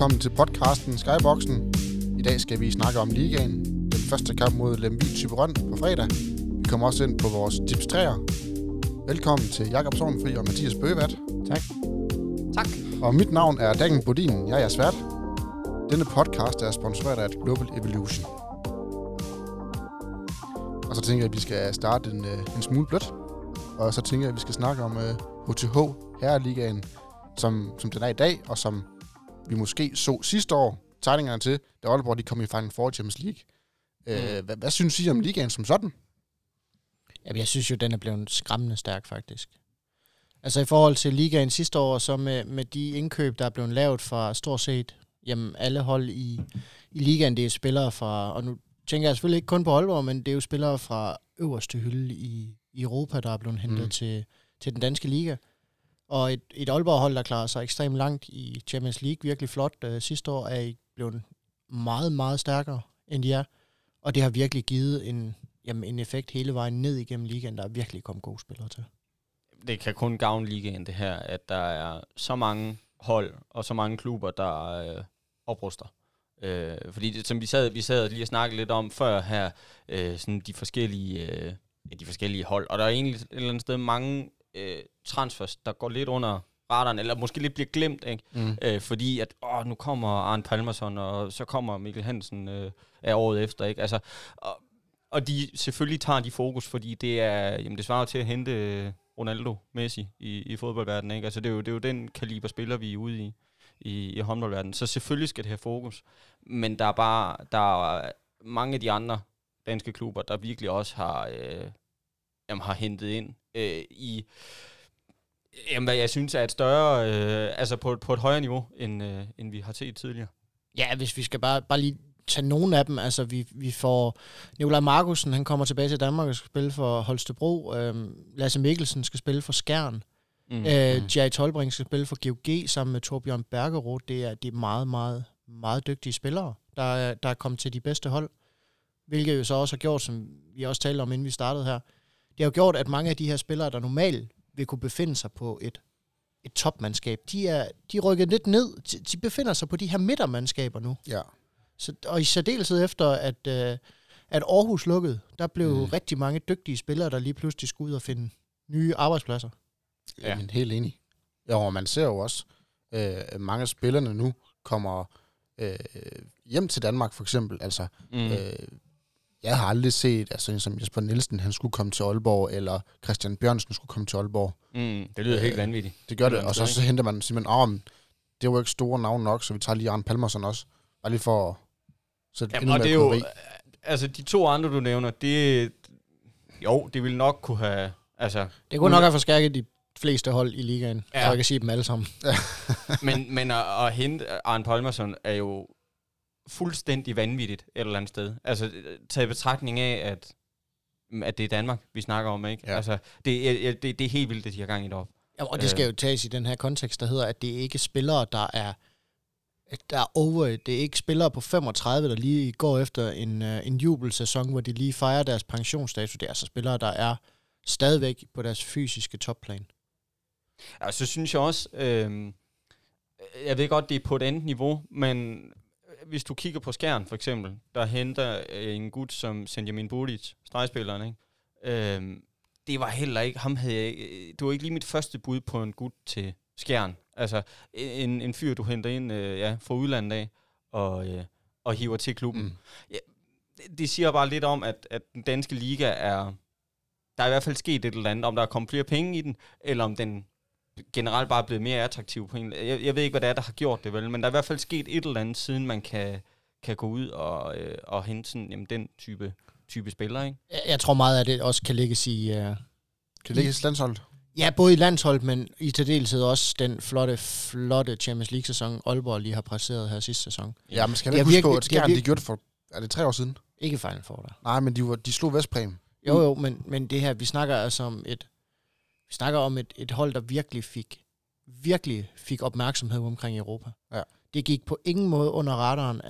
velkommen til podcasten Skyboxen. I dag skal vi snakke om Ligaen, den første kamp mod Lemvig-Thyborøn på fredag. Vi kommer også ind på vores tips 3'er. Velkommen til Jakob Sørensen og Mathias Bøgevart. Tak. Tak. Og mit navn er Dagen Bodin. Jeg er svært. Denne podcast er sponsoreret af Global Evolution. Og så tænker jeg, at vi skal starte en smule blødt. Og så tænker jeg, at vi skal snakke om HTH, Herre Ligaen, som den er i dag, og som vi måske så sidste år tegningerne til, da Aalborg de kom i Final Four Champions League. Hvad synes I om Ligaen som sådan? Jamen, jeg synes jo, den er blevet skræmmende stærk, faktisk. Altså i forhold til Ligaen sidste år, så med de indkøb, der er blevet lavet fra stort set jamen, alle hold i Ligaen, det er spillere fra, og nu tænker jeg selvfølgelig ikke kun på Aalborg, men det er jo spillere fra øverste hylde i Europa, der er blevet hentet til den danske liga. Og et Aalborg-hold, der klarer sig ekstremt langt i Champions League, virkelig flot sidste år, er blevet meget, meget stærkere, end de er. Og det har virkelig givet en effekt hele vejen ned igennem ligaen, der er virkelig kommet gode spillere til. Det kan kun gavne ligaen det her, at der er så mange hold og så mange klubber, der opruster. Fordi det, som vi sad lige og snakkede lidt om før her, sådan de forskellige hold. Og der er egentlig et eller andet sted mange transfers, der går lidt under radaren, eller måske lidt bliver glemt, ikke? Fordi at nu kommer Arne Palmersson, og så kommer Mikkel Hansen af året efter, ikke? Altså, og de selvfølgelig tager de fokus, fordi det er, jamen det svarer til at hente Ronaldo, Messi i fodboldverdenen, ikke? Altså det er jo den kaliber spiller, vi er ude i håndboldverdenen. Så selvfølgelig skal det have fokus, men der er mange af de andre danske klubber, der virkelig også har hentet ind i, jamen, hvad jeg synes er et større, altså på et højere niveau, end vi har set tidligere. Ja, hvis vi skal bare lige tage nogle af dem, altså vi får Nikolaj Markussen, han kommer tilbage til Danmark og skal spille for Holstebro, Lasse Mikkelsen skal spille for Skjern, Jerry Tolbring skal spille for GOG sammen med Torbjørn Bergerud, det er meget, meget, meget dygtige spillere, der er kommet til de bedste hold, hvilket jo så også har gjort, som vi også talte om, inden vi startede her, det har jo gjort, at mange af de her spillere, der normalt vil kunne befinde sig på et topmandskab, de er rykket lidt ned. De befinder sig på de her midtermandskaber nu. Ja. Så, og i særdeleshed efter, at Aarhus lukkede, der blev rigtig mange dygtige spillere, der lige pludselig skulle ud og finde nye arbejdspladser. Ja. Jamen, helt enig. Ja, og man ser jo også, mange af spillerne nu kommer hjem til Danmark, for eksempel. Altså... Jeg har aldrig set, altså som Jesper Nielsen, han skulle komme til Aalborg, eller Kristian Bjørnsen skulle komme til Aalborg. Det lyder helt vanvittigt. Det gør det, og så henter man simpelthen, det er jo ikke store navn nok, så vi tager lige Arne Palmersson også. Bare lige for at sætte endnu mere kureri. Altså de to andre, du nævner, det ville nok kunne have... Altså, det kunne nok have forskærket de fleste hold i ligaen, så jeg kan sige dem alle sammen. Ja. men at hente Arne Palmersson er jo... fuldstændig vanvittigt et eller andet sted. Altså, taget i betragtning af, at det er Danmark, vi snakker om, ikke? Ja. Altså, det er helt vildt, det de har gang i det op. Ja, og det skal jo tages i den her kontekst, der hedder, at det er ikke spillere, der er over. Det er ikke spillere på 35, der lige går efter en jubelsæson, hvor de lige fejrer deres pensionsstatus. Det er altså spillere, der er stadigvæk på deres fysiske topplan. Ja, så synes jeg også, jeg ved godt, det er på et andet niveau, men... Hvis du kigger på Skjern, for eksempel, der henter en gut som Benjamin Stadsvægter, stregspilleren, ikke? Det var heller ikke... Det var ikke lige mit første bud på en gut til Skjern. Altså, en fyr, du henter ind fra udlandet af, og hiver til klubben. Ja, det siger bare lidt om, at den danske liga er... Der er i hvert fald sket et eller andet, om der er kommet flere penge i den, eller om den generelt bare blevet mere attraktiv på en... Jeg ved ikke, hvad det er, der har gjort det, vel, men der er i hvert fald sket et eller andet, siden man kan gå ud og hente sådan, jamen, den type spiller, ikke? Jeg tror meget af det også kan lægges i... Kan lægges i landsholdet? Ja, både i landsholdet, men i tildeleshed også den flotte Champions League-sæson, Aalborg lige har præsteret her sidste sæson. Ja, men skal man huske på, at Skjern, de gjorde det for... Er det 3 år siden? Ikke Final Four, der. Nej, men de slog Vestpræm. Jo, men det her, vi snakker altså om Vi snakker om et hold, der virkelig fik opmærksomhed omkring Europa. Ja. Det gik på ingen måde under radaren,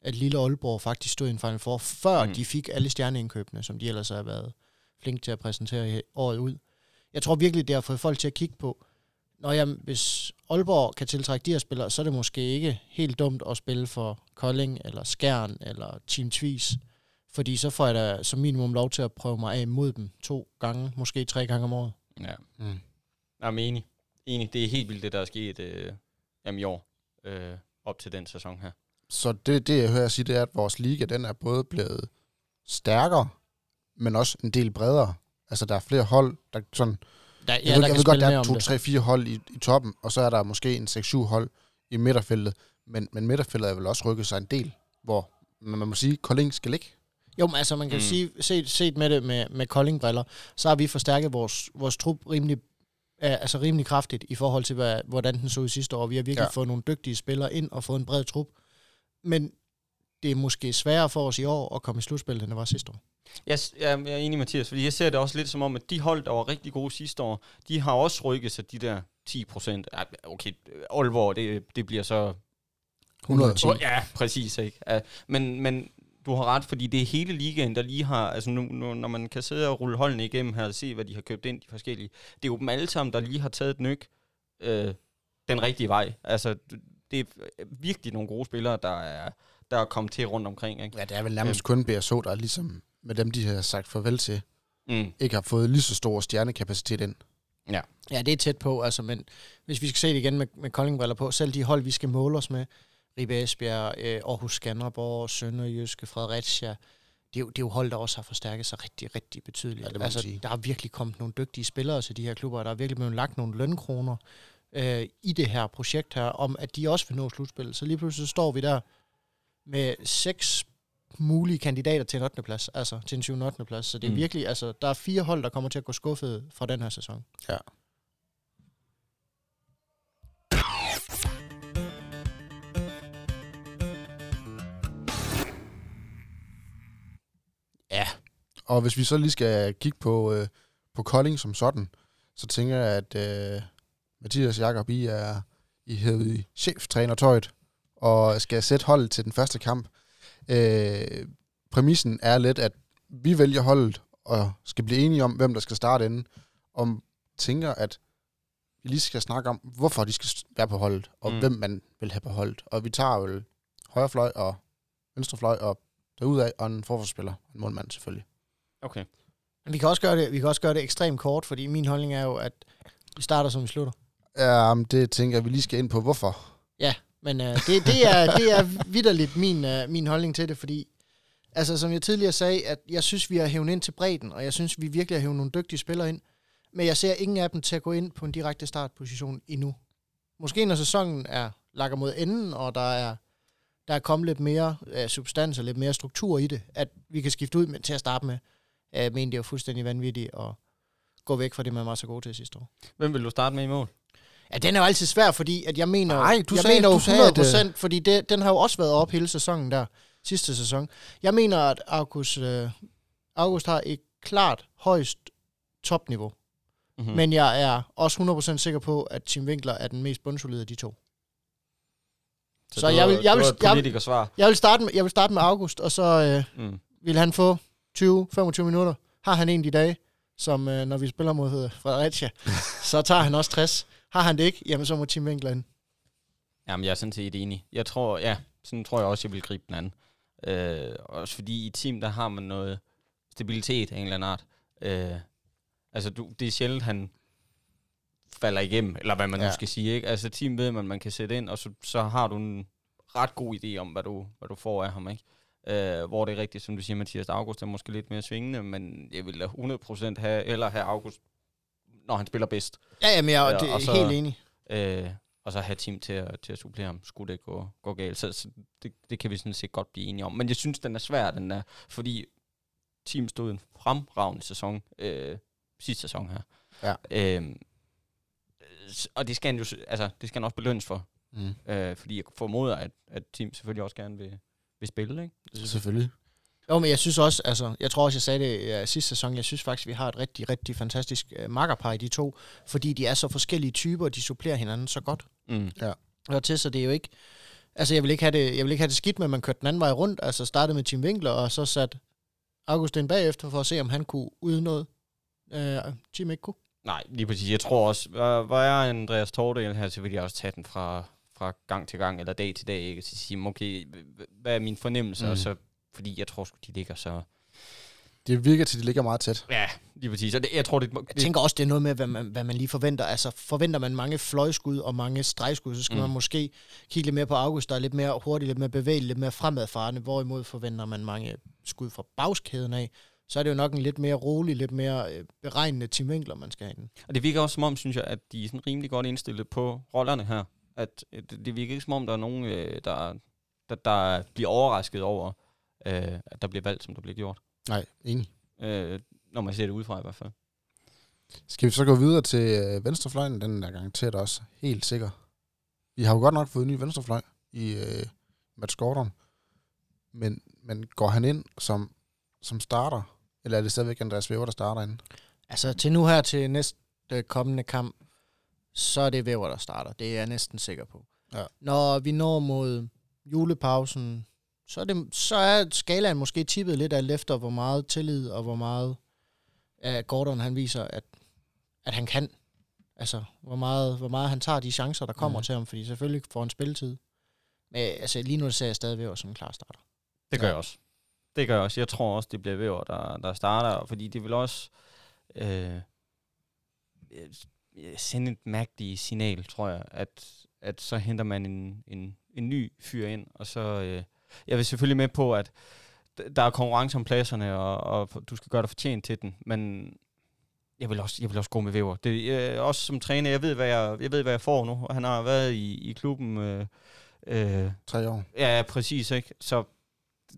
at lille Aalborg faktisk stod i en Final Four, før de fik alle stjerneindkøbene, som de ellers har været flink til at præsentere året ud. Jeg tror virkelig, det har fået folk til at kigge på, nå jamen, hvis Aalborg kan tiltrække de her spillere, så er det måske ikke helt dumt at spille for Kolding, eller Skjern, eller Team Tvis, fordi så får jeg da som minimum lov til at prøve mig af mod dem 2 gange, måske 3 gange om året. Ja, Jamen enig. Det er helt vildt det, der er sket i år, op til den sæson her. Så det jeg hører sige, det er, at vores liga, den er både blevet stærkere, men også en del bredere. Altså, der er flere hold, der sådan... Jeg ved godt, der er 2-3-4 hold i toppen, og så er der måske en 6-7 hold i midterfeltet. Men midterfeltet er vel også rykket sig en del, hvor man må sige, Kolding skal ligge. Jo, men altså, man kan sige, set med det med Kolding-briller, så har vi forstærket vores trup rimelig kraftigt i forhold til, hvordan den så i sidste år. Vi har virkelig fået nogle dygtige spillere ind og fået en bred trup. Men det er måske sværere for os i år at komme i slutspillet, end det var sidste år. Jeg er enig, Mathias, fordi jeg ser det også lidt som om, at de hold, der var rigtig gode sidste år, de har også rykket sig de der 10%. Okay, Aalborg, det bliver så... 110. Ja, præcis, ikke? Men du har ret, fordi det er hele ligaen, der lige har... Altså nu, når man kan sidde og rulle holdene igennem her og se, hvad de har købt ind, de forskellige... Det er jo dem alle sammen, der lige har taget et nyk den rigtige vej. Altså... Det er virkelig nogle gode spillere, der er kommet til rundt omkring. Ikke? Ja, det er vel nærmest kun BSO, der ligesom med dem, de har sagt farvel til, ikke har fået lige så stor stjernekapacitet ind. Ja, det er tæt på. Altså, men hvis vi skal se det igen med Koldingbriller på, selv de hold, vi skal måle os med, Ribe Esbjerg, Aarhus Skanderborg, Sønderjyske, Fredericia, det er jo hold, der også har forstærket sig rigtig, rigtig betydeligt. Ja, det må man sige. Der er virkelig kommet nogle dygtige spillere til de her klubber, og der er virkelig blevet lagt nogle lønkroner i det her projekt her, om at de også vil nå slutspillet. Så lige pludselig står vi der med 6 mulige kandidater til en 8. plads, altså til en 7. og 8. plads. Så det er virkelig, altså, der er 4 hold, der kommer til at gå skuffede fra den her sæson. Ja. Ja. Og hvis vi så lige skal kigge på Kolding som sådan, så tænker jeg, at... Mathias Jakob, I hed i cheftrænertøjet og skal sætte holdet til den første kamp. Præmissen er lidt, at vi vælger holdet og skal blive enige om, hvem der skal starte inden, og tænker, at vi lige skal snakke om, hvorfor de skal være på holdet, og hvem man vil have på holdet. Og vi tager jo højrefløj og venstrefløj og derudad, og en forforspiller, en målmand selvfølgelig. Okay. Vi kan også gøre det ekstremt kort, fordi min holdning er jo, at vi starter, som vi slutter. Ja, det tænker jeg, vi lige skal ind på. Hvorfor? Ja, men det er vitterligt min holdning til det, fordi, altså som jeg tidligere sagde, at jeg synes, vi har hævet ind til bredden, og jeg synes, vi virkelig har hævet nogle dygtige spillere ind, men jeg ser ingen af dem til at gå ind på en direkte startposition endnu. Måske når sæsonen er lakker mod enden, og der er kommet lidt mere substans og lidt mere struktur i det, at vi kan skifte ud med, til at starte med. Jeg mener, det er fuldstændig vanvittigt og gå væk fra det, man var så god til sidste år. Hvem vil du starte med i mål? Ja, den er jo altid svær, fordi at jeg mener, jo 100%, fordi den har jo også været op hele sæsonen der, sidste sæson. Jeg mener, at August har et klart højst topniveau. Mm-hmm. Men jeg er også 100% sikker på, at Tim Winkler er den mest bundsolide af de to. Så jeg vil starte med August, og så vil han få 20-25 minutter. Har han en i dag, som når vi spiller mod Fredericia, så tager han også 60. Har han det ikke, jamen så må Tim Winkler ind. Jamen jeg er sådan set enig. Jeg tror, sådan tror jeg også, jeg vil gribe den anden. Også fordi i team, der har man noget stabilitet af en eller anden art. Det er sjældent, han falder igennem, eller hvad man nu skal sige, ikke? Altså team ved man kan sætte ind, og så har du en ret god idé om, hvad du får af ham, ikke? Hvor det er rigtigt, som du siger, Mathias, August er måske lidt mere svingende, men jeg vil da 100% have August, når han spiller bedst. Ja, men jeg er helt enig. Og så have Tim til at supplere ham, skulle det gå galt. Så det kan vi sådan set godt blive enige om. Men jeg synes, den er svær, fordi Tim stod en fremragende sæson, sidste sæson her. Ja. Og det skal han jo, altså, det skal han også belønnes for. Fordi jeg formoder, at Tim selvfølgelig også gerne vil spille, ikke? Det selvfølgelig. Jo, men jeg synes også, altså, jeg tror også, jeg sagde det sidste sæson, jeg synes faktisk, vi har et rigtig, rigtig fantastisk makkerpar i de to, fordi de er så forskellige typer, og de supplerer hinanden så godt. Ja. Og til, så det er jo ikke, altså jeg vil ikke have det skidt med, at man kørte den anden vej rundt, altså startede med Tim Winkler, og så satte Augustin bagefter, for at se, om han kunne uden noget, Tim ikke kunne. Nej, lige præcis. Jeg tror også, var jeg Andreas Tordal her, så ville jeg også tage den fra gang til gang, eller dag til dag, ikke? Så sige, okay, hvad er min fornemmelse? Mm. Og så, fordi jeg tror sgu, de ligger så... Det virker til, de ligger meget tæt. Ja, lige præcis. Og det, jeg tror, jeg tænker også, det er noget med, hvad man lige forventer. Altså, forventer man mange fløjskud og mange stregskud, så skal man måske kigge lidt mere på August, der er lidt mere hurtigt, lidt mere bevægelig, lidt mere fremadfarende. Hvorimod forventer man mange skud fra bagskæden af, så er det jo nok en lidt mere rolig, lidt mere beregnende timvinkler, man skal have den. Og det virker også som om, synes jeg, at de er sådan rimelig godt indstillet på rollerne her. At det virker ikke som om, der er nogen, der bliver overrasket over, at der bliver valgt, som der bliver gjort. Nej, enig. Når man ser det udefra i hvert fald. Skal vi så gå videre til venstrefløjen? Den er garanteret også helt sikker. Vi har jo godt nok fået en ny venstrefløj i Mads Gordon. Men går han ind som starter? Eller er det stadigvæk Andreas Væver, der starter inden? Altså til nu her, til næste kommende kamp, så er det Væver, der starter. Det er jeg næsten sikker på. Ja. Når vi når mod julepausen, så er skalaen måske tippet lidt alt efter, hvor meget tillid og hvor meget Gordon han viser, at han kan. Altså, hvor meget han tager de chancer, der kommer til ham, fordi selvfølgelig får han spilletid. Men altså, lige nu ser jeg stadig Væver som en klar starter. Det gør jeg også. Jeg tror også, det bliver Væver, der starter, fordi det vil også sende et mærkeligt signal, tror jeg, at så henter man en ny fyr ind, og så... Jeg vil selvfølgelig med på, at der er konkurrence om pladserne, og du skal gøre dig fortjent til den, men jeg vil også gå med Væver. Det er også som træner, jeg ved, hvad jeg får nu, og han har været i klubben 3 år. Ja, præcis, ikke? Så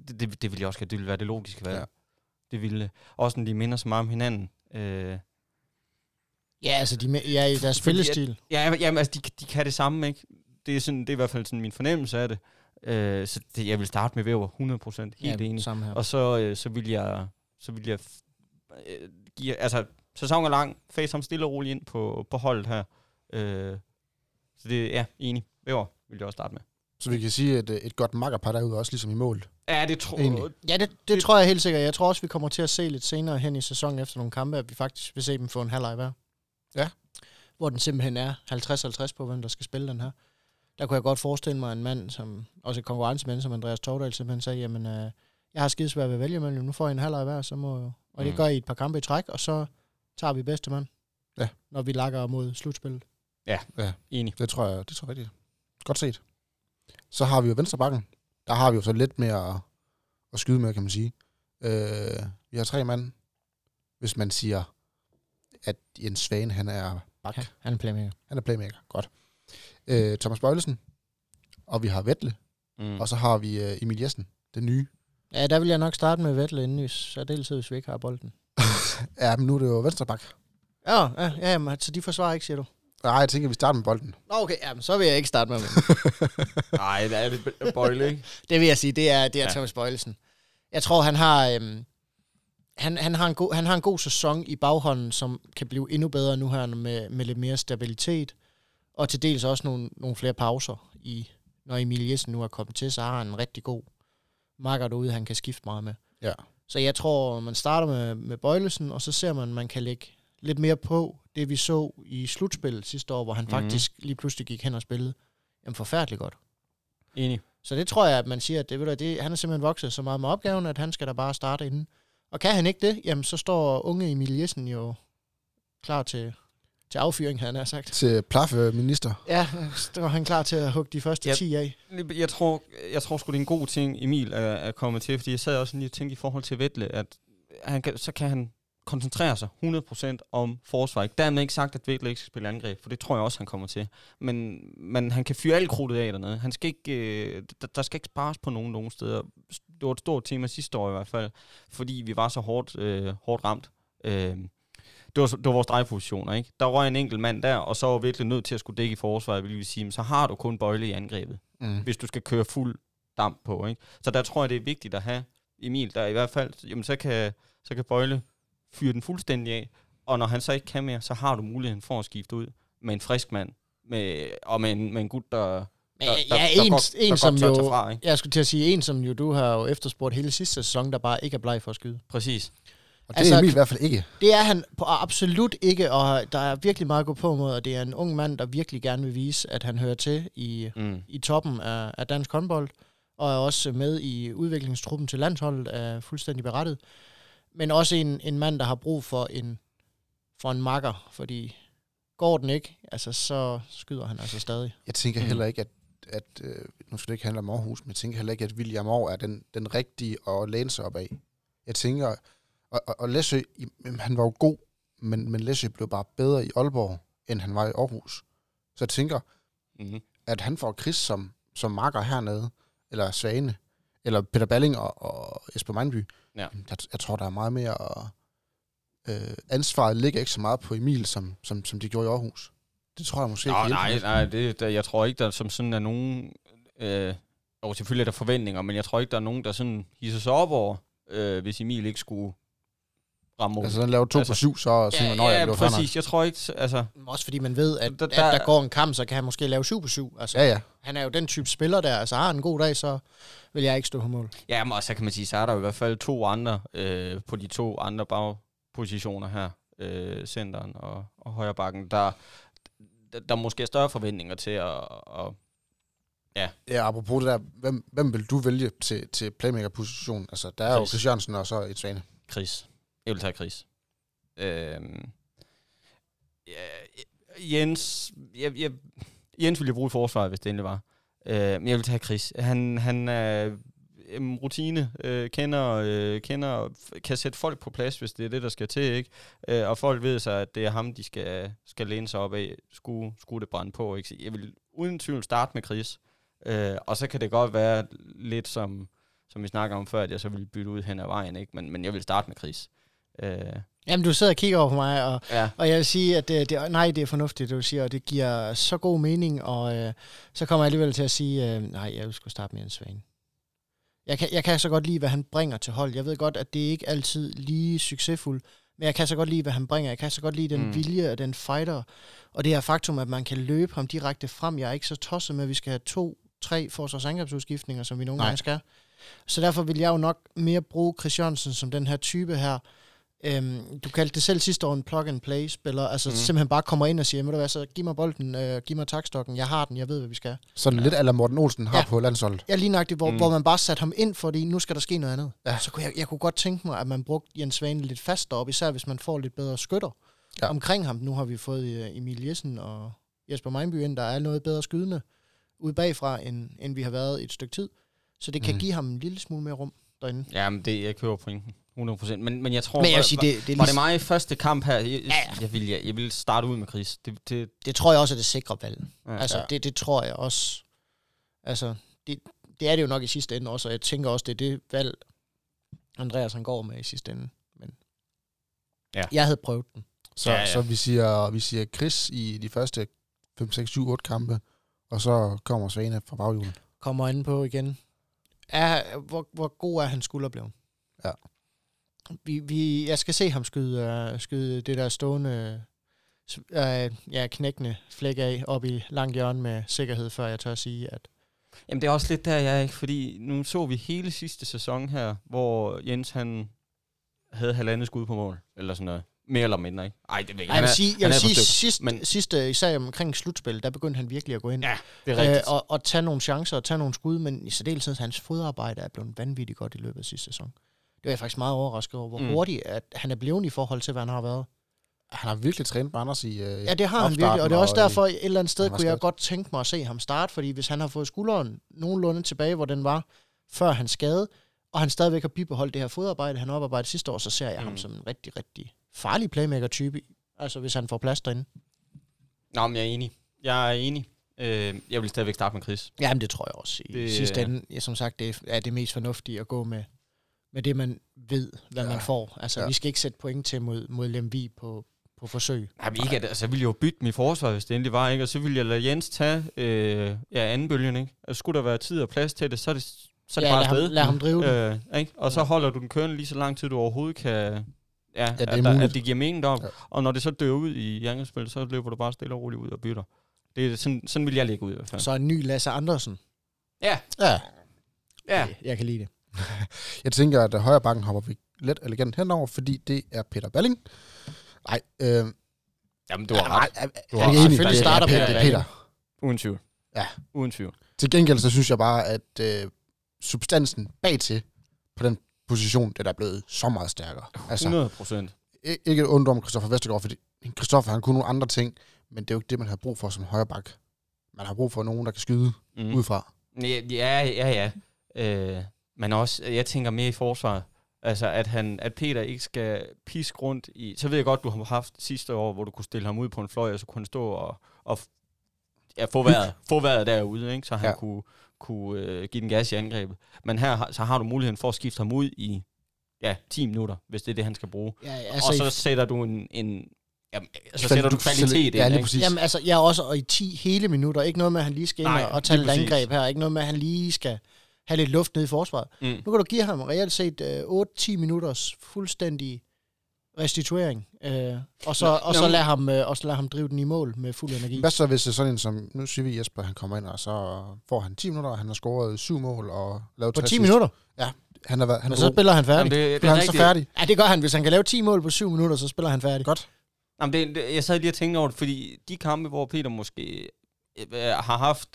det ville jeg også, det ville være det logiske valg. Ja. Det ville også, når de minder så meget om hinanden. Ja, altså i deres spillestil. Ja, altså de kan det samme, ikke? Det er i hvert fald sådan min fornemmelse af det. Så det, jeg vil starte med Væver 100%, helt enig. Og så vil jeg give, altså sæsonen lang, face ham stille og roligt ind på holdet her. Så det er enig. Væver vil jeg også starte med. Så vi kan sige, at et godt makkerpar derude også ligesom i mål. Ja, det tror jeg. Ja, det tror jeg helt sikkert. Jeg tror også, vi kommer til at se lidt senere hen i sæsonen efter nogle kampe, at vi faktisk vil se dem få en halvleg hver. Ja. Hvor den simpelthen er 50-50 på, hvem der skal spille den her. Der kunne jeg godt forestille mig en mand, som også et konkurrencemand, som Andreas Tordal simpelthen sagde, jamen, jeg har skidesvært ved at vælge, men nu får jeg en halvleg hver, så må, og det gør I et par kampe i træk, og så tager vi bedste mand, når vi lakker mod slutspillet. Ja, enig. Det tror jeg rigtigt. Godt set. Så har vi jo venstrebakken. Der har vi jo så lidt mere at skyde med, kan man sige. Vi har 3 mand. Hvis man siger, at Jens Svane, han er bak. Han er playmaker. Godt. Thomas Bøjelsen, og vi har Vettel, og så har vi Emil Jensen, den nye. Ja, der vil jeg nok starte med Vettel inden, så deltid, hvis vi ikke har bolden. Ja, men nu er det jo venstreback. Ja, så de forsvarer ikke, siger du? Nej, jeg tænker, vi starter med bolden. Nå, okay, jamen, så vil jeg ikke starte med Nej, det er det Bøjle, ikke? Det vil jeg sige, det er Thomas Bøjelsen. Jeg tror, han har... Han har en god sæson i baghånden, som kan blive endnu bedre nu her med lidt mere stabilitet. Og til dels også nogle flere pauser. Når Emil Jensen nu er kommet til, så har han en rigtig god makker derude, han kan skifte meget med. Ja. Så jeg tror, man starter med Bøjelsen, og så ser man kan lægge lidt mere på det, vi så i slutspillet sidste år, hvor han faktisk lige pludselig gik hen og spillede forfærdeligt godt. Enig. Så det tror jeg, at man siger, at han er simpelthen vokset så meget med opgaven, at han skal da bare starte inden. Og kan han ikke det, jamen så står unge Emil Jensen jo klar til affyring, havde han sagt. Til plafeminister. Ja, der var han klar til at hugge de første 10 af. Jeg tror sgu, det er en god ting, Emil er kommet til, fordi jeg sad også lige og tænkte i forhold til Vettel, at han kan koncentrere sig 100% om forsvar. Dermed ikke sagt, at Vettel ikke skal spille angreb, for det tror jeg også, han kommer til. Men han kan fyre alt krudtet af dernede. Han skal ikke, der skal ikke spares på nogen steder. Det var et stort tema sidste år i hvert fald, fordi vi var så hårdt ramt. Det var vores drejepositioner, ikke? Der røg en enkelt mand der, og så var virkelig nødt til at skulle dække i forsvaret, vil vi sige, så har du kun Bøjle i angrebet, hvis du skal køre fuld damp på, ikke? Så der tror jeg, det er vigtigt at have Emil, der i hvert fald, jamen så kan Bøjle fyre den fuldstændig af, og når han så ikke kan mere, så har du muligheden for at skifte ud med en frisk mand, med en gut, der godt tør fra, ikke? Jeg skulle til at sige, en som jo du har jo efterspurgt hele sidste sæson, der bare ikke er bleg for at skyde. Præcis. Og det altså, er Emil i hvert fald ikke. Det er han på absolut ikke, og der er virkelig meget at gå på mod, og det er en ung mand, der virkelig gerne vil vise, at han hører til i toppen af dansk håndbold, og er også med i udviklingstruppen til landsholdet, er fuldstændig berettet. Men også en mand, der har brug for en makker, fordi går den ikke, altså så skyder han altså stadig. Jeg tænker heller ikke, at nu skal det ikke handle om Aarhus, men jeg tænker heller ikke, at William Aarhus er den rigtige at læne sig op af. Jeg tænker, og Læsø, han var jo god, men Læsø blev bare bedre i Aalborg, end han var i Aarhus. Så jeg tænker, at han får Chris som makker hernede, eller Svane, eller Peter Balling og Esben Meinby. Ja. Jeg tror, der er meget mere... ansvaret ligger ikke så meget på Emil, som de gjorde i Aarhus. Det tror jeg måske ikke. Nej, jeg tror ikke, der som sådan er nogen... selvfølgelig er der forventninger, men jeg tror ikke, der er nogen, der sådan hisser sig op over, hvis Emil ikke skulle ramme ud. Altså, han laver 2 på 7, så siger man, jeg blev præcis, fandme. Jeg tror ikke... Altså, også fordi man ved, at der går en kamp, så kan han måske lave 7 på 7. Altså, ja. Han er jo den type spiller der, altså har en god dag, så vil jeg ikke stå på mål. Ja, men så kan man sige, så er der i hvert fald 2 andre på de 2 andre bagpositioner her, centeren og højrebakken, der måske er større forventninger til at ja. Ja, apropos det der, hvem vil du vælge til playmaker-positionen? Altså, der er Chris. Jo Chris Jørgensen og så et Svane. Chris. Jeg vil tage Chris. Jens ville bruge forsvaret, hvis det endelig var. Men jeg vil tage Chris. Han rutine, kan sætte folk på plads, hvis det er det, der skal til, ikke? Og folk ved sig, at det er ham, de skal læne sig op af, skulle det brænde på, ikke? Så jeg vil uden tvivl starte med Chris, og så kan det godt være lidt som vi snakker om før, at jeg så vil bytte ud hen ad vejen, ikke? Men jeg vil starte med Chris. Jamen, du sidder og kigger over på mig, og, ja. Og jeg vil sige, at det er fornuftigt, det du siger, og det giver så god mening, og så kommer jeg alligevel til at sige, nej, jeg vil sgu starte med en Svane. Jeg kan så godt lide, hvad han bringer til hold. Jeg ved godt, at det ikke altid lige succesfuldt, men jeg kan så godt lide, hvad han bringer. Jeg kan så godt lide den vilje og den fighter. Og det her faktum, at man kan løbe ham direkte frem. Jeg er ikke så tosset med, at vi skal have 2-3 forsvarsangrebsudskiftninger, som vi nogle gange skal. Så derfor vil jeg jo nok mere bruge Chris Jørgensen som den her type her. Du kaldte det selv sidste år en plug-and-play-spiller. Altså simpelthen bare kommer ind og siger, ved du hvad, så giv mig bolden, giv mig takstokken, jeg har den, jeg ved, hvad vi skal. Sådan lidt a la Morten Olsen har på landsholdet. Ja, lige nøjagtigt, hvor man bare satte ham ind, fordi nu skal der ske noget andet. Ja. Så kunne jeg kunne godt tænke mig, at man brugte Jens Svane lidt fast deroppe, især hvis man får lidt bedre skytter omkring ham. Nu har vi fået Emil Jensen og Jesper Meinby ind, der er noget bedre skydende ude bagfra, end vi har været i et stykke tid. Så det kan give ham en lille smule mere rum derinde. Jamen, jeg kører pointen. 100%, men jeg tror... Men jeg sige, var det mig i første kamp her? Jeg ville starte ud med Chris. Det tror jeg også er det sikre valg. Ja, altså, ja. Det tror jeg også. Altså, det er det jo nok i sidste ende også, og jeg tænker også, det er det valg, Andreas han går med i sidste ende. Men jeg havde prøvet den. Så vi siger Chris i de første 5, 6, 7, 8 kampe, og så kommer Svane fra baghjulet. Kommer inde på igen. Hvor god er hans skulderblev? Ja. Jeg skal se ham skyde det der stående knækkende flæk af op i langt hjørne med sikkerhed, før jeg tør sige, at... Jamen det er også lidt der, jeg ikke, fordi nu så vi hele sidste sæson her, hvor Jens han havde 1,5 skud på mål, eller sådan noget. Mere eller mindre, ikke? Ej, det vil ikke. Jeg vil sige sidste, især omkring slutspil, der begyndte han virkelig at gå ind. Ja, det er rigtigt. Og tage nogle chancer og tage nogle skud, men i særdeleshed hans fodarbejde er blevet vanvittigt godt i løbet af sidste sæson. Det var jeg faktisk meget overrasket over, hvor hurtigt at han er blevet i forhold til, hvad han har været. Han har virkelig trænet på Anders i ja, det har han virkelig, og det er også derfor, et eller andet sted kunne jeg godt tænke mig at se ham starte, fordi hvis han har fået skulderen nogenlunde tilbage, hvor den var, før han skadede, og han stadigvæk har bibeholdt det her fodarbejde, han oparbejdede sidste år, så ser jeg ham som en rigtig, rigtig farlig playmaker-type, altså hvis han får plads derinde. Nå, men jeg er enig. Jeg vil stadigvæk starte med Chris. Jamen, det tror jeg også. I sidste ende, som sagt, det er det mest fornuftige at gå med. Med det, man ved, hvad man får. Altså, vi skal ikke sætte point til mod Lemvig på forsøg. Jamen, ikke, altså, jeg ville jo bytte mit forsvar, hvis det endelig var, ikke? Og så ville jeg lade Jens tage anden bølgen, ikke? Og skulle der være tid og plads til det, så er det, bare afsted. Lad ham drive det. Ikke? Og så holder du den kørende lige så lang tid, du overhovedet kan... at det giver mening deroppe. Ja. Og når det så dør ud i angrebsspil, så løber du bare stille og roligt ud og bytter. Det er sådan vil jeg lægge ud i hvert fald. Så en ny Lasse Andersen. Ja. Ja. Jeg kan lide det. Jeg tænker, at højrebakken hopper vi let og elegant henover, fordi det er Peter Balling. Nej, jamen, du har ret. Selvfølgelig starter Peter. Uden tvivl. Ja. Uden tvivl. Til gengæld, så synes jeg bare, at substansen bagtil på den position, det der er blevet så meget stærkere. 100%. Ikke et ondt om Christoffer Vestergaard, fordi Christoffer, han kunne nogle andre ting, men det er jo ikke det, man har brug for som højrebak. Man har brug for nogen, der kan skyde udefra. Ja. Men også, jeg tænker mere i forsvaret. Altså, at Peter ikke skal piske rundt i... Så ved jeg godt, du har haft sidste år, hvor du kunne stille ham ud på en fløj, og så kunne han stå og få vejret derude, ikke? Så han kunne give den gas i angrebet. Men her så har du muligheden for at skifte ham ud i 10 minutter, hvis det er det, han skal bruge. Ja, altså og så sætter du du kvalitet ind, ikke? Jamen, altså, jeg er også og i 10 hele minutter. Ikke noget med, at han lige skal ind og tage et angreb her. Ikke noget med, at han lige skal have lidt luft nede i forsvaret. Nu kan du give ham reelt set 8-10 minutters fuldstændig restituering, og så lad ham drive den i mål med fuld energi. Hvad så, hvis det sådan en som, nu siger vi Jesper, han kommer ind, og så får han 10 minutter, og han har scoret 7 mål, og lavet 3 minutter? Ja. Han så spiller han færdig. Jamen, det er han så færdig? Ja, det gør han. Hvis han kan lave 10 mål på 7 minutter, så spiller han færdig. Godt. Jamen, jeg sad lige og tænkte over det, fordi de kampe, hvor Peter måske har haft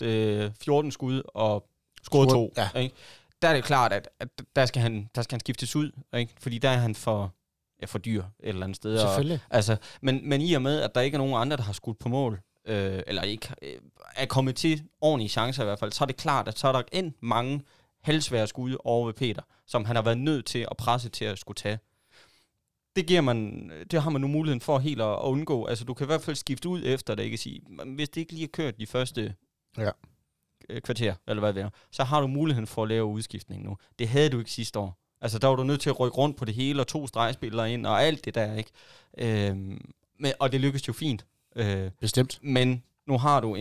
14 skud, og scoret 2, ikke? Der er det klart, at der skal han skiftes ud, ikke? Fordi der er han for dyr et eller andet sted. Selvfølgelig. Og, altså, men i og med, at der ikke er nogen andre, der har skudt på mål, eller ikke er kommet til ordentlige chancer i hvert fald, så er det klart, at så er der end mange halvsvære skud over ved Peter, som han har været nødt til at presse til at skulle tage. Det har man nu muligheden for helt at undgå. Altså, du kan i hvert fald skifte ud efter det, ikke at sige, hvis det ikke lige er kørt de første kvarter, eller hvad det er, så har du muligheden for at lave udskiftning nu. Det havde du ikke sidste år. Altså, der var du nødt til at rykke rundt på det hele, og 2 stregspillere ind, og alt det der, ikke? Og det lykkedes jo fint. Bestemt. Men nu har du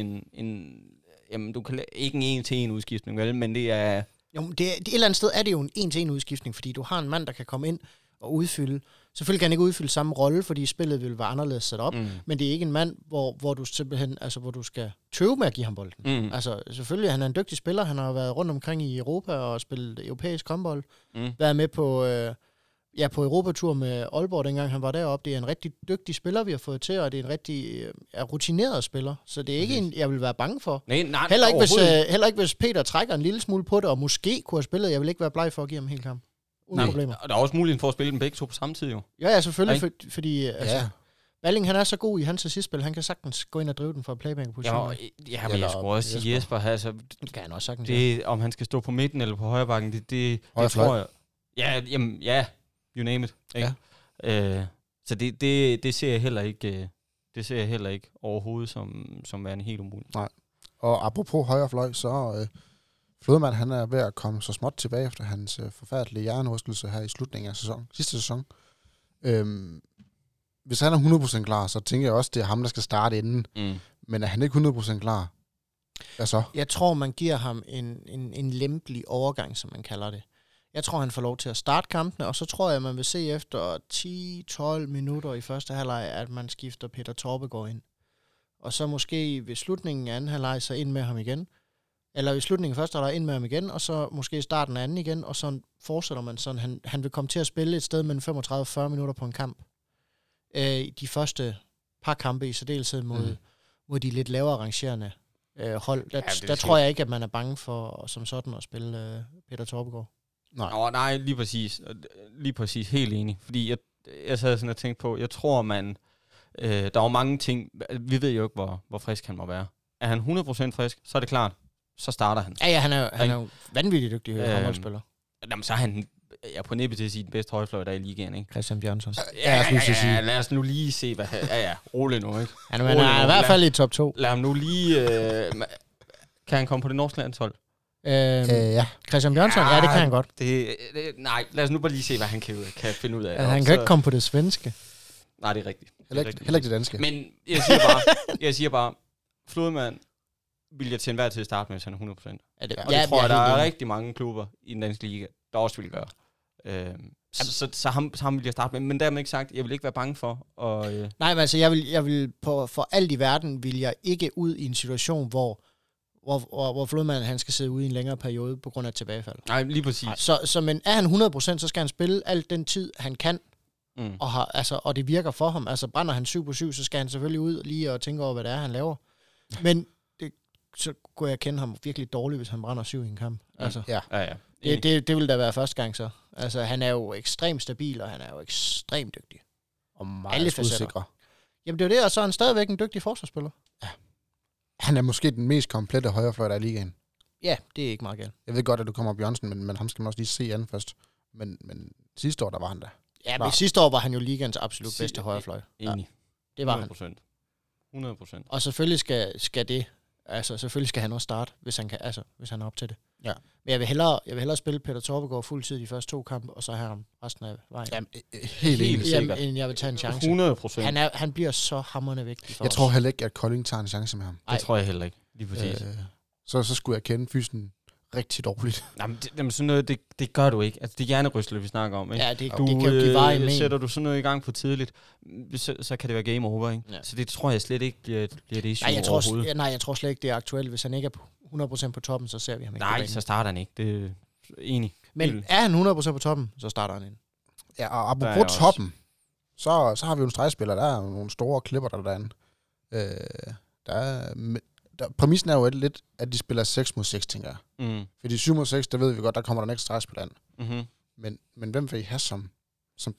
jamen, du kan ikke en 1-til-1 udskiftning, vel? Men det er... Jo, det et eller andet sted er det jo en 1-til-1 udskiftning, fordi du har en mand, der kan komme ind og udfylde... Selvfølgelig kan han ikke udfylde samme rolle, fordi spillet vil være anderledes sat op, men det er ikke en mand, hvor du simpelthen, altså hvor du skal tøve med at give ham bolden. Altså selvfølgelig, han er en dygtig spiller, han har været rundt omkring i Europa og spillet europæisk håndbold, været med på, på Europatur med Aalborg, dengang han var deroppe. Det er en rigtig dygtig spiller, vi har fået til, og det er en rigtig rutineret spiller, så det er ikke en, jeg vil være bange for. Nej, heller ikke hvis Peter trækker en lille smule på det, og måske kunne have spillet, jeg vil ikke være bleg for at give ham hele kampen. Og der er også muligheden for at spille dem begge to på samme tid, jo. Ja, selvfølgelig, fordi Balling, han er så god i hans assistspil, han kan sagtens gå ind og drive den fra playmaker-positionen. Ja, men jeg skulle også sige Jesper, altså... Det kan han også sagtens. Det, om han skal stå på midten eller på højrebakken, det tror jeg... Ja, jamen, ja, you name it, ikke? Ja. Så det ser jeg heller ikke, overhovedet som værende helt umuligt. Nej. Og apropos højrefløj, så... Flodemand, han er ved at komme så småt tilbage efter hans forfærdelige hjernerystelse her i slutningen af sæsonen, sidste sæson. Hvis han er 100% klar, så tænker jeg også, det er ham, der skal starte inden. Men er han ikke 100% klar? Altså. Jeg tror, man giver ham en lempelig overgang, som man kalder det. Jeg tror, han får lov til at starte kampene, og så tror jeg, man vil se efter 10-12 minutter i første halvleg, at man skifter Peter Torbegaard ind. Og så måske ved slutningen af anden halvleg, så ind med ham igen. Eller i slutningen først er der ind med ham igen, og så måske starten af anden igen, og så fortsætter man sådan. Han vil komme til at spille et sted mellem 35-40 minutter på en kamp. De første par kampe i særdeleshed mod de lidt lavere rangerende hold. Der tror jeg ikke, at man er bange for som sådan at spille Peter Torbegaard. Nej. Nej, lige præcis. Lige præcis, helt enig. Fordi jeg sad sådan og tænkte på, jeg tror, man... der var mange ting... Vi ved jo ikke, hvor frisk han må være. Er han 100% frisk, så er det klart. Så starter han. Ja, han er jo vanvittigt dygtig håndboldspiller. Jamen, så er han på nippet til at sige den bedste højrefløj, der er i ligaen, ikke? Kristian Bjørnsen. Ja, lad os nu lige se, hvad... rolig nu, ikke? Han er i hvert fald i top 2. Lad ham nu lige... kan han komme på det norske landshold? Kristian Bjørnsen? Ja, det kan han godt. Nej, lad os nu bare lige se, hvad han kan finde ud af. Han kan ikke komme på det svenske. Nej, det er rigtigt. Heller ikke det danske. Men jeg siger bare Flodemand... vil jeg til enhver tid starte med, hvis han er 100%. Ja, og det tror jeg, der er rigtig mange klubber i den danske liga, der også vil gøre. Så ham vil jeg starte med. Men dermed ikke sagt, jeg vil ikke være bange for. Nej, men altså, jeg vil for alt i verden, vil jeg ikke ud i en situation, hvor hvor Flodemand han skal sidde ude i en længere periode på grund af tilbagefald. Nej, lige præcis. Så men er han 100%, så skal han spille alt den tid, han kan, og det virker for ham. Altså brænder han 7/7, så skal han selvfølgelig ud lige og tænke over, hvad det er, han laver. Men så kunne jeg kende ham virkelig dårligt, hvis han brænder 7 i en kamp. Altså, ja. Det ville da være første gang så. Altså, han er jo ekstremt stabil, og han er jo ekstremt dygtig. Og meget skudsikre. Jamen det er jo det, og så er han stadigvæk en dygtig forsvarsspiller. Ja. Han er måske den mest komplette højrefløjt af ligaen. Ja, det er ikke meget galt. Jeg ved godt, at du kommer op Jørgensen, men ham skal man også lige se an først. Men sidste år, der var han der. Ja, men sidste år var han jo ligaens absolut bedste højrefløjt. Enig. Ja, det var 100%. Han. 100%. Og selvfølgelig skal det... Altså, selvfølgelig skal han også starte, hvis han kan, altså, hvis han er op til det. Ja. Men jeg vil hellere spille Peter Torbegaard fuldtid de første 2 kampe, og så have ham resten af vejen. Jamen, helt sikkert. Inden jeg vil tage en chance. 100%. Han bliver så hamrende vigtig for os. Jeg tror heller ikke, at Kolding tager en chance med ham. Ej. Det tror jeg heller ikke, lige præcis. Så skulle jeg kende fysen rigtig dårligt. Jamen sådan noget, det gør du ikke. Altså, det er hjernerystelse, vi snakker om, ikke? Ja, det kan jo give vejen med. Sætter du sådan noget i gang for tidligt, så kan det være game over, ikke? Ja. Så det tror jeg slet ikke bliver det issue overhovedet. Jeg tror slet ikke, det er aktuelt. Hvis han ikke er 100% på toppen, så ser vi ham ikke. Nej, så starter han ikke. Det er enig. Men er han 100% på toppen, så starter han ind. Ja, og apropos toppen, så har vi jo en stregspiller. Der er nogle store klipper, præmissen er jo lidt, at de spiller 6-6, tænker jeg. Mm. Fordi 7-6, der ved vi godt, der kommer der en ekstra stregspiller ind. Mm-hmm. Men hvem vil I have som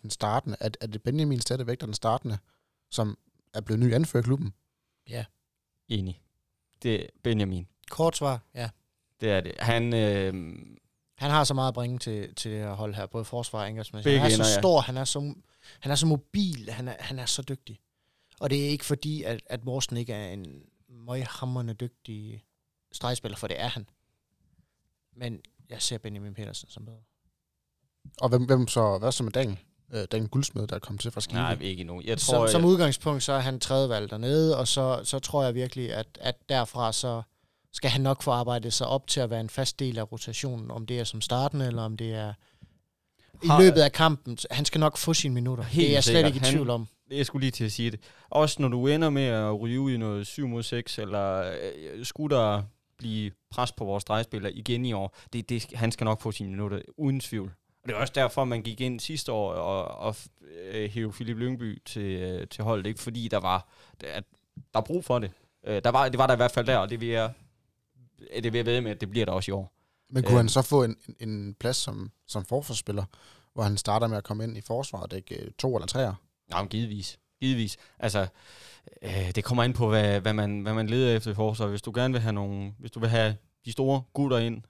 den startende? Er det Benjamin Stadsvægter, den startende, som er blevet ny anfører i klubben? Ja, enig. Det er Benjamin. Kort svar, ja. Det er det. Han har så meget at bringe til det her hold her, både forsvar og angrebsmæssigt. Han er så stor, han er så mobil, han er så dygtig. Og det er ikke fordi, at Morsen ikke er en møghamrende dygtige stregspiller, for det er han. Men jeg ser Benjamin Petersen som bedre. Og hvem så? Hvad så med Dagen? Dagen Guldsmed, der kom til fra Skive? Nej, ikke endnu. Jeg tror, som udgangspunkt, så er han tredjevalg dernede, og så tror jeg virkelig, at derfra så skal han nok få arbejdet sig op til at være en fast del af rotationen, om det er som startende, eller om det er i løbet af kampen. Han skal nok få sine minutter. Det er jeg slet ikke i tvivl om. Jeg skulle lige til at sige det. Også når du ender med at ryge ud i noget 7-6, eller skulle der blive pres på vores drejespillere igen i år, han skal nok få sine minutter, uden tvivl. Og det er også derfor, man gik ind sidste år og hævde Philip Lyngby til holdet, ikke? Fordi der var brug for det. Det var der i hvert fald der, og det vil jeg ved med, at det bliver der også i år. Men kunne han så få en plads som forsvarsspiller, hvor han starter med at komme ind i forsvaret, ikke 2 eller 3'er? Nej, men givetvis. Altså, det kommer ind på, hvad man leder efter i forsvaret. Hvis du gerne vil have hvis du vil have de store gutter ind,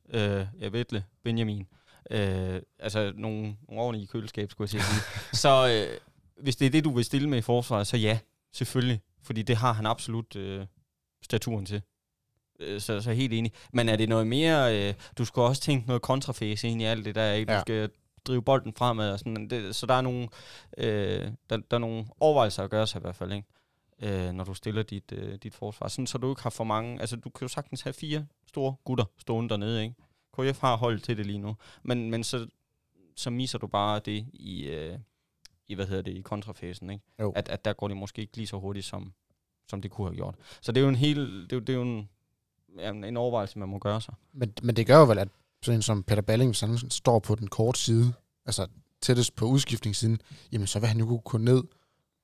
Vettel, Benjamin, altså nogle ordentlige køleskab, skulle jeg sige. Så hvis det er det, du vil stille med i forsvaret, så ja, selvfølgelig. Fordi det har han absolut staturen til. Så helt enig. Men er det noget mere... du skal også tænke noget kontrafase ind i alt det der, ikke? Du skal drive bolden fremad og sådan. Så der er nogle der er nogle overvejelser at gøre sig i hvert fald, ikke? Når du stiller dit forsvar. Sådan, så du ikke har for mange... Altså, du kan jo sagtens have 4 store gutter stående dernede, ikke? KF har holdet til det lige nu. Men så misser du bare det i kontrafasen, ikke? At der går det måske ikke lige så hurtigt, som det kunne have gjort. Så det er jo en helt... Det er jo en overvejelse, man må gøre sig. Men det gør jo vel, at sådan som Peter Balling, hvis han står på den korte side, altså tættest på udskiftningssiden, jamen så vil han jo kunne gå ned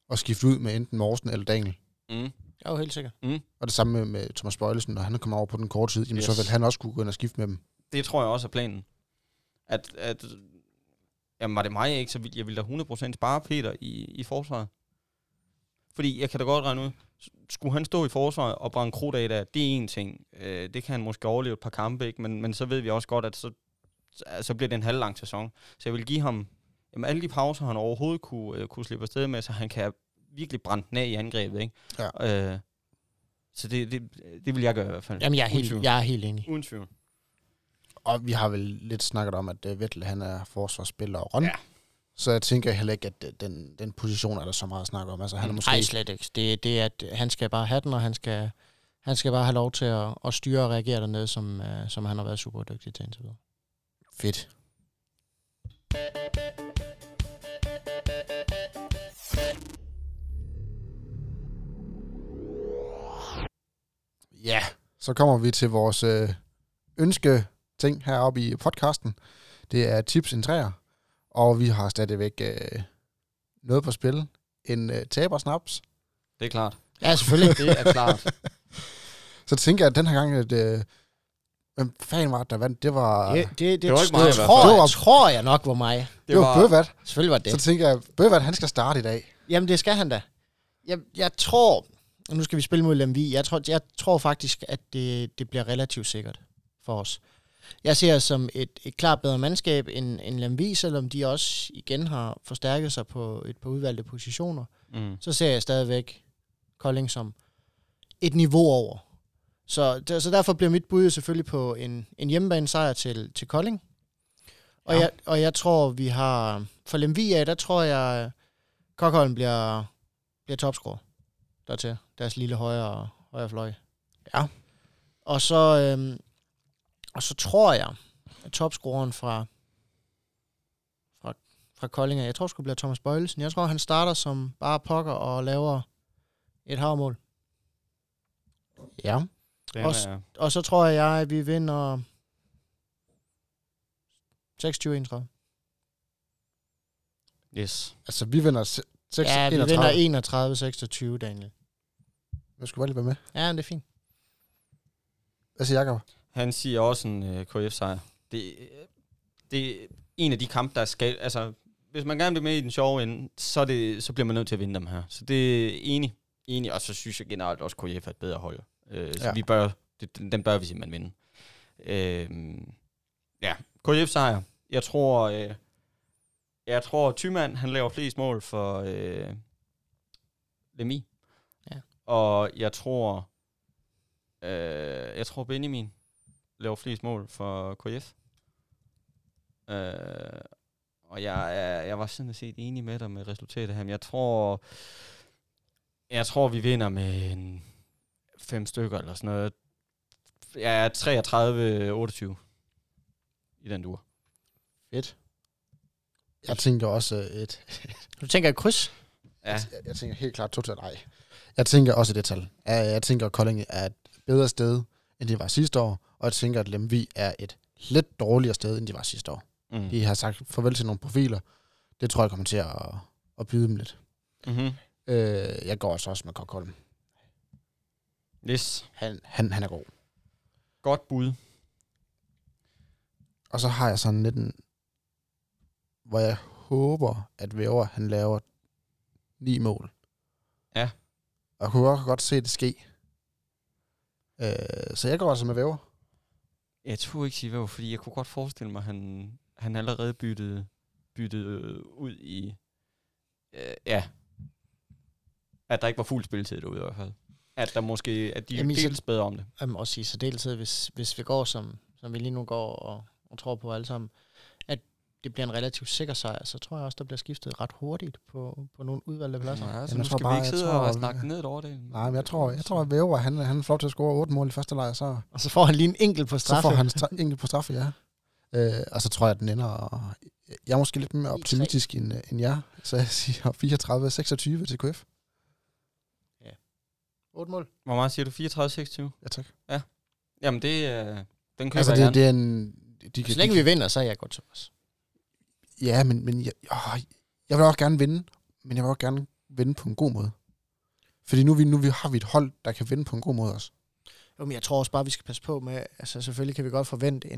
og skifte ud med enten Morsen eller Daniel. Mm. Jeg er jo helt sikker. Mm. Og det samme med Thomas Bøjelsen, når han kommer over på den korte side, jamen så vil han også kunne gå ind og skifte med dem. Det tror jeg også er planen. Jamen var det mig ikke, så ville jeg 100% spare Peter i forsvaret. Fordi jeg kan da godt regne ud, skulle han stå i forsvaret og brænde krudt af der, det er en ting. Det kan han måske overleve et par kampe, ikke? Men så ved vi også godt, at så bliver det en halvlang sæson. Så jeg vil give ham alle de pauser, han overhovedet kunne slippe afsted med, så han kan virkelig brænde den af i angrebet, ikke? Ja. Så det vil jeg gøre i hvert fald. Jamen, jeg er helt enig. Uden tvivl. Og vi har vel lidt snakket om, at Vettel, han er forsvarsspiller og røn. Ja. Så jeg tænker heller ikke, at den position er der så meget at snakke om. Altså, han er måske... Nej, slet ikke. Det er, at han skal bare have den, og han skal bare have lov til at styre og reagere dernede, som han har været super dygtig til indtil videre. Fedt. Ja, så kommer vi til vores ønske-ting heroppe i podcasten. Det er tips en træer, og vi har stadigvæk noget på spil. En tabersnaps. Det er klart. Ja, selvfølgelig. Det er klart. Så tænker jeg, at den her gang, at hvem fanden var det, der vandt? Det var... Det var ikke mig, tror jeg nok var mig. Det var Bøgevart. Selvfølgelig var det. Så tænker jeg, Bøgevart, han skal starte i dag. Jamen, det skal han da. Jeg tror... Nu skal vi spille mod Lemvig. Jeg tror faktisk, at det bliver relativt sikkert for os. Jeg ser som et klart bedre mandskab end Lemvig, selvom de også igen har forstærket sig på et par udvalgte positioner. Mm. Så ser jeg stadigvæk Kolding som et niveau over. Så derfor bliver mit bud selvfølgelig på en hjemmebanesejr til Kolding. Og, ja. Jeg tror, vi har... For Lemvig af, der tror jeg, Kockholm bliver topscorer dertil. Deres lille højre fløj. Ja. Og så tror jeg, at topscoreren fra Kolding, jeg tror, skulle blive Thomas Bøjelsen. Jeg tror, han starter som bare pokker og laver et havmål. Ja. Og så tror jeg, at vi vinder 26-31. Yes. Altså, vi vinder 31. Ja, vi vinder 31-26, Daniel. Jeg skulle bare lige være med. Ja, det er fint. Hvad siger Jakob? Han siger også en KF-sejr. Det er en af de kampe, der skal... Altså, hvis man gerne vil med i den sjove ende, så bliver man nødt til at vinde dem her. Så det er enig. Og så synes jeg generelt også, at KF er et bedre hold. Så vi bør, den bør vi simpelthen vinde. KF-sejr. Jeg tror Thymann, han laver flest mål for Lemvig. Ja. Og jeg tror Benjamin laver flest mål for KF. Og jeg var sådan set enig med dig med resultatet her. Men jeg tror vi vinder med 5 stykker eller sådan noget. Jeg er 33-28 i den dur. Fedt. Jeg tænker også et... Du tænker et kryds? Ja. Jeg tænker helt klart totalt nej. Jeg tænker også det tal. Jeg tænker, at Kolding er et bedre sted, end det var sidste år. Og jeg tænker, at Lemvig er et lidt dårligere sted, end det var sidste år. Mm. De har sagt farvel til nogle profiler. Det tror jeg kommer til at byde dem lidt. Mm-hmm. Jeg går også med Kockholm. Yes. Han er god. Godt bud. Og så har jeg sådan lidt en... hvor jeg håber, at Væver, han laver 9 mål. Ja. Og jeg kunne også godt se det ske. Så jeg går altså med Væver. Jeg tror ikke sige Væver, fordi jeg kunne godt forestille mig, at han allerede byttede ud i... At der ikke var fuld spilletid derude i hvert fald. At der måske... At de deles bedre om det. Jamen også i særdeleshed, hvis vi går som vi lige nu går og tror på alle sammen, at det bliver en relativt sikker sejr, så tror jeg også, der bliver skiftet ret hurtigt på nogle udvalgte pladser. Nej, altså, nu skal vi ikke sidde og snakke ned over det. Nej, men jeg tror at Væver, han får lov til at score 8 mål i første lejr, så... Og så får han lige en enkelt på straffe. Så får han enkelt på straffe, ja. Og så tror jeg, at den ender... Jeg er måske lidt mere optimistisk end jer, så jeg siger 34-26 til KF. Ja. 8 mål. Hvor meget siger du? 34-26? Ja, tak. Ja. Jamen, det... den køber altså, det er en... Så længe vi vinder, så er jeg godt til os. Ja, men jeg vil også gerne vinde, men jeg vil også gerne vinde på en god måde. Fordi nu har vi et hold, der kan vinde på en god måde også. Jo, men jeg tror også bare, vi skal passe på med, altså selvfølgelig kan vi godt forvente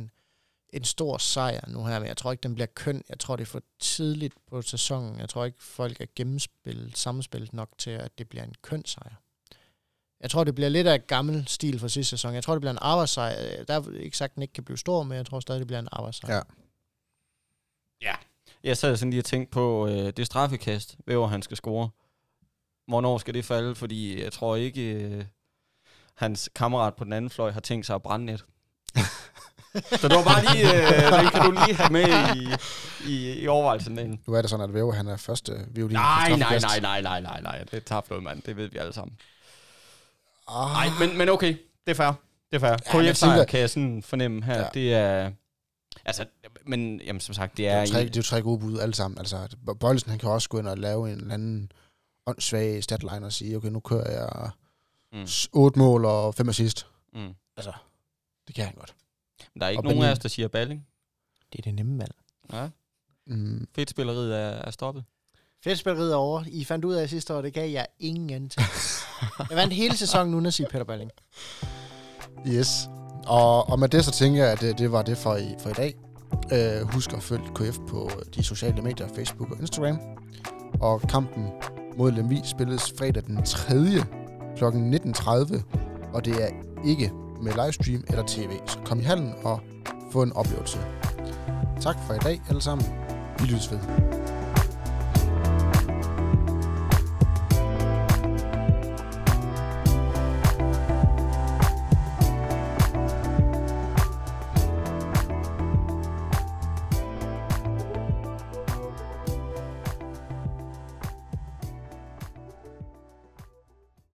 en stor sejr nu her, men jeg tror ikke, den bliver køn. Jeg tror, det er for tidligt på sæsonen. Jeg tror ikke, folk er sammenspillet nok til, at det bliver en køn sejr. Jeg tror, det bliver lidt af gammel stil fra sidste sæson. Jeg tror, det bliver en arbejdssejr. Der er ikke sagt, den ikke kan blive stor, men jeg tror stadig, det bliver en arbejdssejr. Ja. Ja, jeg sad sådan lige og tænkte på det straffekast, Væver han skal score. Hvornår skal det falde? Fordi jeg tror ikke, hans kammerat på den anden fløj har tænkt sig at brænde net. Så det var bare lige, den kan du lige have med i overvejelsen derinde. Nu er det sådan, at Væver han er første violin. Nej. Det er tabt noget, mand. Det ved vi alle sammen. Nej, men okay. Det er fair. Det er fair. Ja, KF-sejr kan jeg sådan fornemme her. Ja. Det er... Altså, men jamen, som sagt, det er... Det er jo 3 gode bud alle sammen. Altså, Bøjelsen, han kan også gå ind og lave en eller anden åndssvag statline og sige, okay, nu kører jeg 8 mål og 5 assist. Mm. Altså, det kan han godt. Men der er ikke nogen af os, der siger Balling. Det er det nemme valg. Ja. Mm. Fedtspilleriet er stoppet. Fedtspilleriet er over. I fandt ud af sidste år, det gav jeg ingen antal. Jeg vandt hele sæsonen uden at sige Peter Balling. Yes. Og med det så tænker jeg, at det var det for i dag. Husk at følge KF på de sociale medier, Facebook og Instagram. Og kampen mod Lemvig spilles fredag den 3. kl. 19.30. Og det er ikke med livestream eller tv. Så kom i hallen og få en oplevelse. Tak for i dag alle sammen. Vi lyttes ved.